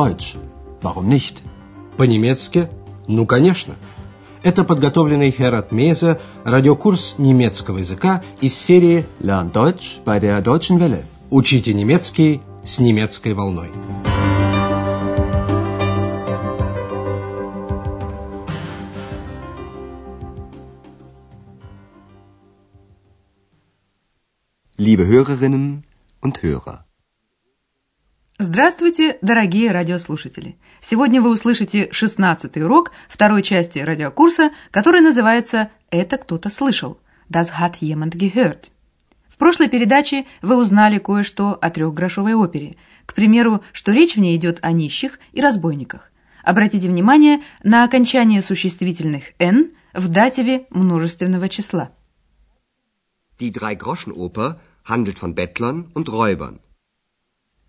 Deutsch. Warum nicht? По-немецки? Ну, конечно. Это подготовленный Херрад Майзе радиокурс немецкого языка из серии Lern Deutsch bei der Deutschen Welle. Учите немецкий с немецкой волной. Liebe Hörerinnen und Hörer. Здравствуйте, дорогие радиослушатели! Сегодня вы услышите 16-й урок второй части радиокурса, который называется «Это кто-то слышал» Das hat jemand gehört. В прошлой передаче вы узнали кое-что о трехгрошовой опере, к примеру, что речь в ней идет о нищих и разбойниках. Обратите внимание на окончание существительных «n» в дативе множественного числа. Die Dreigroschenoper handelt von Bettlern und Räubern.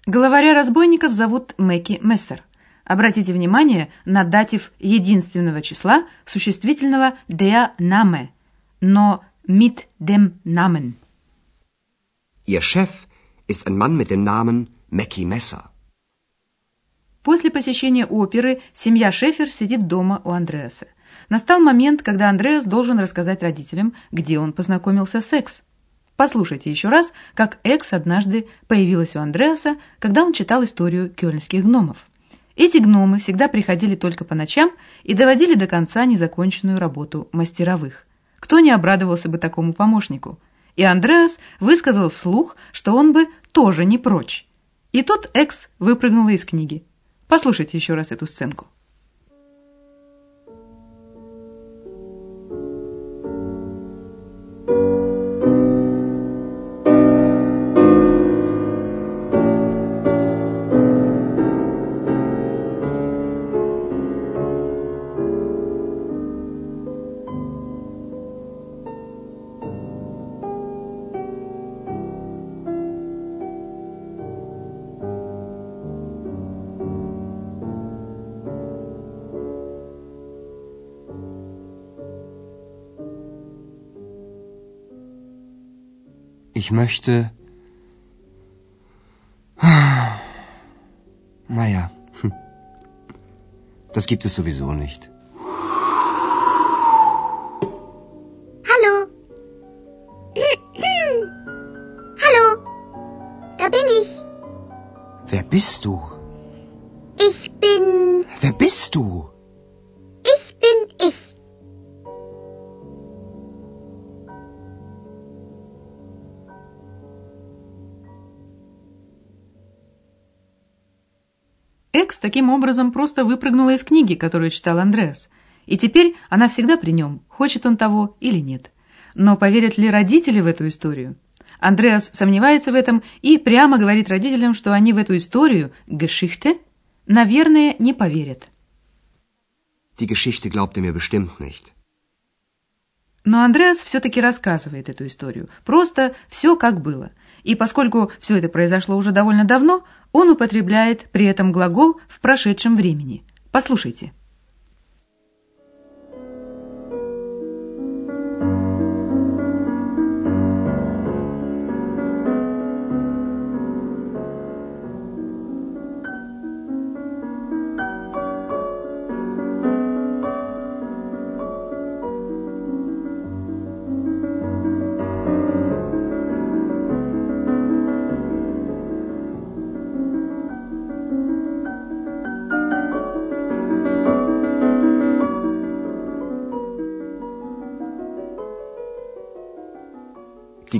Главаря разбойников зовут Мэки Мессер. Обратите внимание на датив единственного числа существительного der Name, но mit dem Namen. Ihr Chef ist ein Mann mit dem Namen Mackie Messer. После посещения оперы семья Шефер сидит дома у Андреаса. Настал момент, когда Андреас должен рассказать родителям, где он познакомился с Экс. Послушайте еще раз, как Экс однажды появилась у Андреаса, когда он читал историю кёльнских гномов. Эти гномы всегда приходили только по ночам и доводили до конца незаконченную работу мастеровых. Кто не обрадовался бы такому помощнику? И Андреас высказал вслух, что он бы тоже не прочь. И тут Экс выпрыгнула из книги. Послушайте еще раз эту сценку. Ich möchte... Naja, das gibt es sowieso nicht. Hallo. Hallo, da bin ich. Wer bist du? Ich bin... Wer bist du? Ich bin ich. Экс таким образом просто выпрыгнула из книги, которую читал Андреас. И теперь она всегда при нем, хочет он того или нет. Но поверят ли родители в эту историю? Андреас сомневается в этом и прямо говорит родителям, что они в эту историю, Geschichte, наверное, не поверят. Die Geschichte glaubte mir bestimmt nicht. Но Андреас все-таки рассказывает эту историю. Просто все как было. И поскольку все это произошло уже довольно давно, он употребляет при этом глагол в прошедшем времени. Послушайте. Die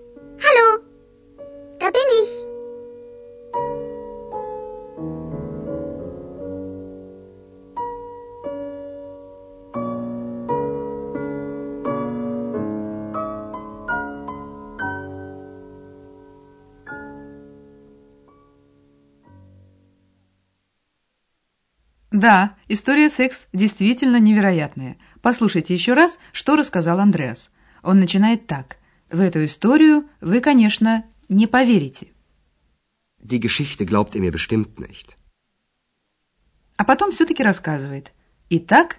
Hallo, da bin ich. Да, история секс действительно невероятная. Послушайте еще раз, что рассказал Андреас. Он начинает так. В эту историю вы, конечно, не поверите. Die Geschichte glaubt ihr mir bestimmt nicht. А потом все-таки рассказывает. Итак,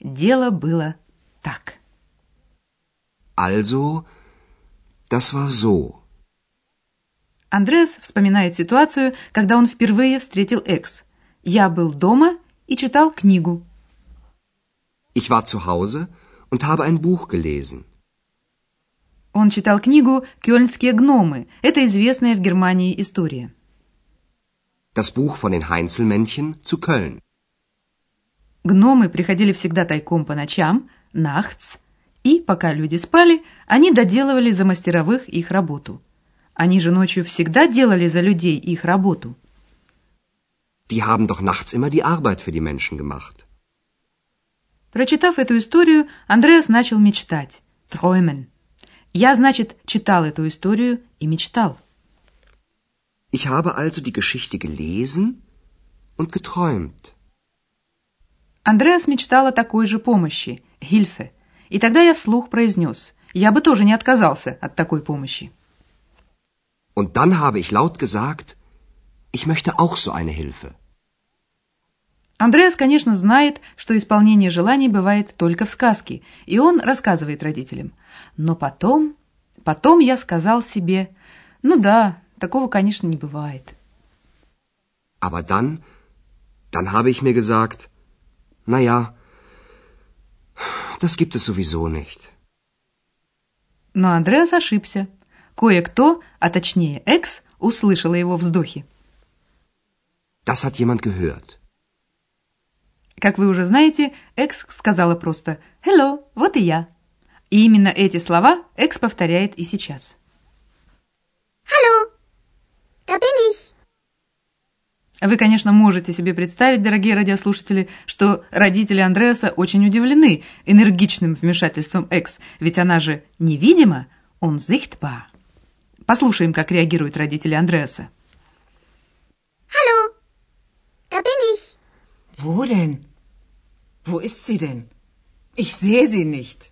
дело было так. Also, das war so. Андреас вспоминает ситуацию, когда он впервые встретил Экс. Я был дома и читал книгу. Ich war zu Hause und habe ein Buch gelesen. Он читал книгу «Кёльнские гномы». Это известная в Германии история. Das Buch von den Heinzelmännchen zu Köln. Гномы приходили всегда тайком по ночам, nachts, и пока люди спали, они доделывали за мастеровых их работу. Они же ночью всегда делали за людей их работу. Die haben doch nachts immer die Arbeit für die Menschen gemacht. Прочитав эту историю, Андреас начал мечтать. Träumen. Я, значит, читал эту историю и мечтал. Ich habe also die Geschichte gelesen und geträumt. Андреас мечтал о такой же помощи, Hilfe. И тогда я вслух произнес. Я бы тоже не отказался от такой помощи. Und dann habe ich laut gesagt, ich möchte auch so eine Hilfe. Андреас, конечно, знает, что исполнение желаний бывает только в сказке, и он рассказывает родителям. Но потом я сказал себе, ну да, такого, конечно, не бывает. Aber dann habe ich mir gesagt, na ja, das gibt es sowieso nicht. Но Андреас ошибся. Кое-кто, а точнее Экс, услышала его вздохи. Das hat jemand gehört. Как вы уже знаете, Экс сказала просто «Hello, вот и я». И именно эти слова Экс повторяет и сейчас. Hello, da bin ich. Вы, конечно, можете себе представить, дорогие радиослушатели, что родители Андреаса очень удивлены энергичным вмешательством Экс, ведь она же невидима, unsichtbar. Послушаем, как реагируют родители Андреаса. Hallo, da bin ich. Wo denn? Wo ist sie denn? Ich sehe sie nicht.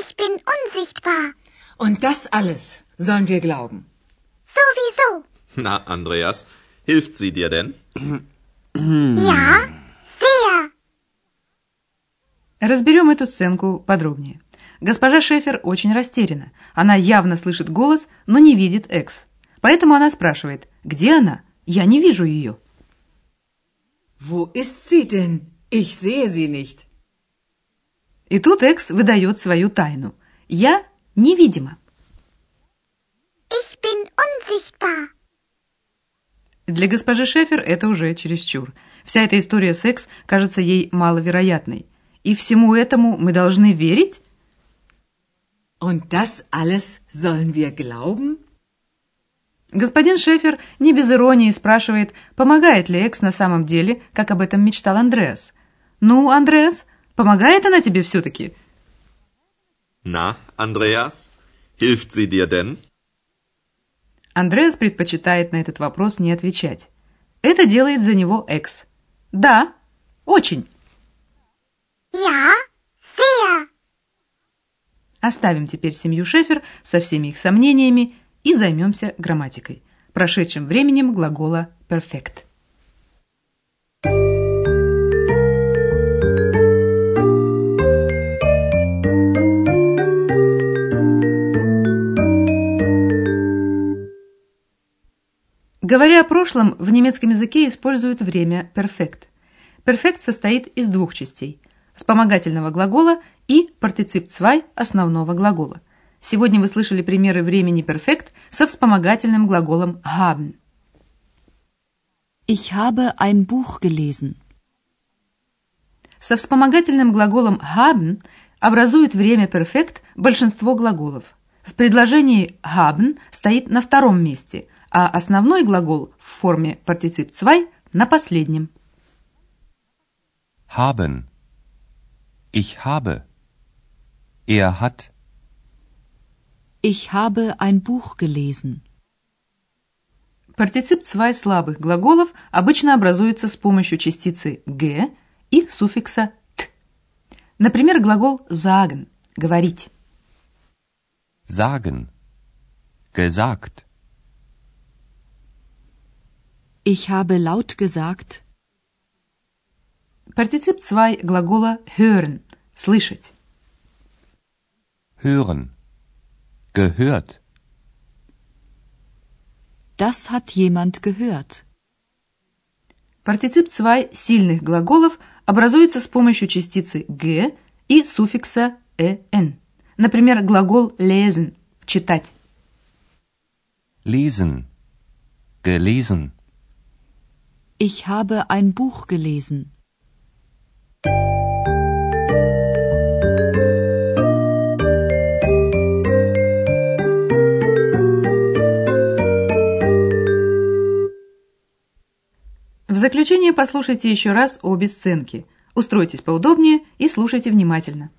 Ich bin unsichtbar. Und das alles sollen wir glauben. Sowieso. Na, Andreas, hilft sie dir denn? Ja, sehr. Разберем эту сценку подробнее. Госпожа Шефер очень растеряна. Она явно слышит голос, но не видит Экс. Поэтому она спрашивает, где она? Я не вижу ее. Wo ist sie denn? Ich sehe sie nicht. И тут Экс выдает свою тайну. Я невидима. Ich bin unsichtbar. Для госпожи Шефер это уже чересчур. Вся эта история с Экс кажется ей маловероятной. И всему этому мы должны верить? Und das alles sollen wir glauben? Господин Шефер не без иронии спрашивает, помогает ли Экс на самом деле, как об этом мечтал Андреас. Ну, Андреас, помогает она тебе все-таки? Na, Andreas, hilft sie dir denn? Андреас предпочитает на этот вопрос не отвечать. Это делает за него Экс. Да, очень. Ja, sehr. Оставим теперь семью Шефер со всеми их сомнениями и займемся грамматикой, прошедшим временем глагола «perfekt». Говоря о прошлом, в немецком языке используют время «perfekt». «Perfekt» состоит из двух частей – вспомогательного глагола и партицип zwei основного глагола. Сегодня вы слышали примеры времени perfekt со вспомогательным глаголом haben. Ich habe ein Buch gelesen. Со вспомогательным глаголом haben образует время perfekt большинство глаголов. В предложении haben стоит на втором месте, а основной глагол в форме партицип zwei на последнем. Haben. Ich habe. Er hat. Ich habe ein Buch gelesen. Партицип 2 слабых глаголов обычно образуется с помощью частицы «г» и суффикса «т». Например, глагол «sagen» – «говорить». Sagen. Gesagt. Ich habe laut gesagt. Партицип 2 глагола «hören» – «слышать». Hören. Gehört. Das hat jemand gehört. Партицип 2 сильных глаголов образуется с помощью частицы «г» и суффикса «en». Например, глагол lesen – читать. Lesen. Gelesen. Ich habe ein Buch gelesen. В заключение послушайте еще раз обе сценки. Устройтесь поудобнее и слушайте внимательно.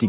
Die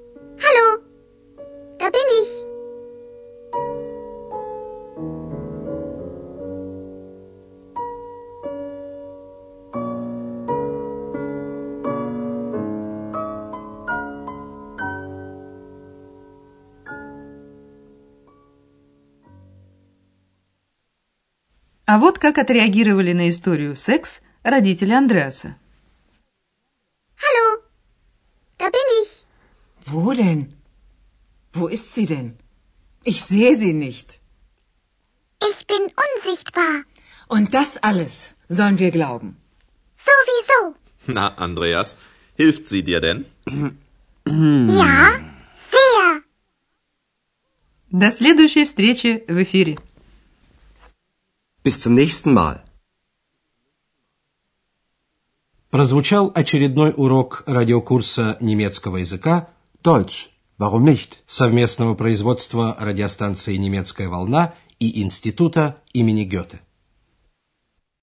Hallo, da bin ich. А вот как отреагировали на историю секс родители Андреаса. Hallo, da bin ich. Wo denn? Wo ist sie denn? Ich sehe sie nicht. Ich bin unsichtbar. Und das alles sollen wir glauben. Sowieso. Na, Andreas, hilft sie dir denn? Ja, sehr. До следующей встречи в эфире. Bis zum nächsten Mal. Прозвучал очередной урок радиокурса немецкого языка Deutsch. Warum nicht? Совместного производства радиостанции «Немецкая волна» и Института имени Гёте.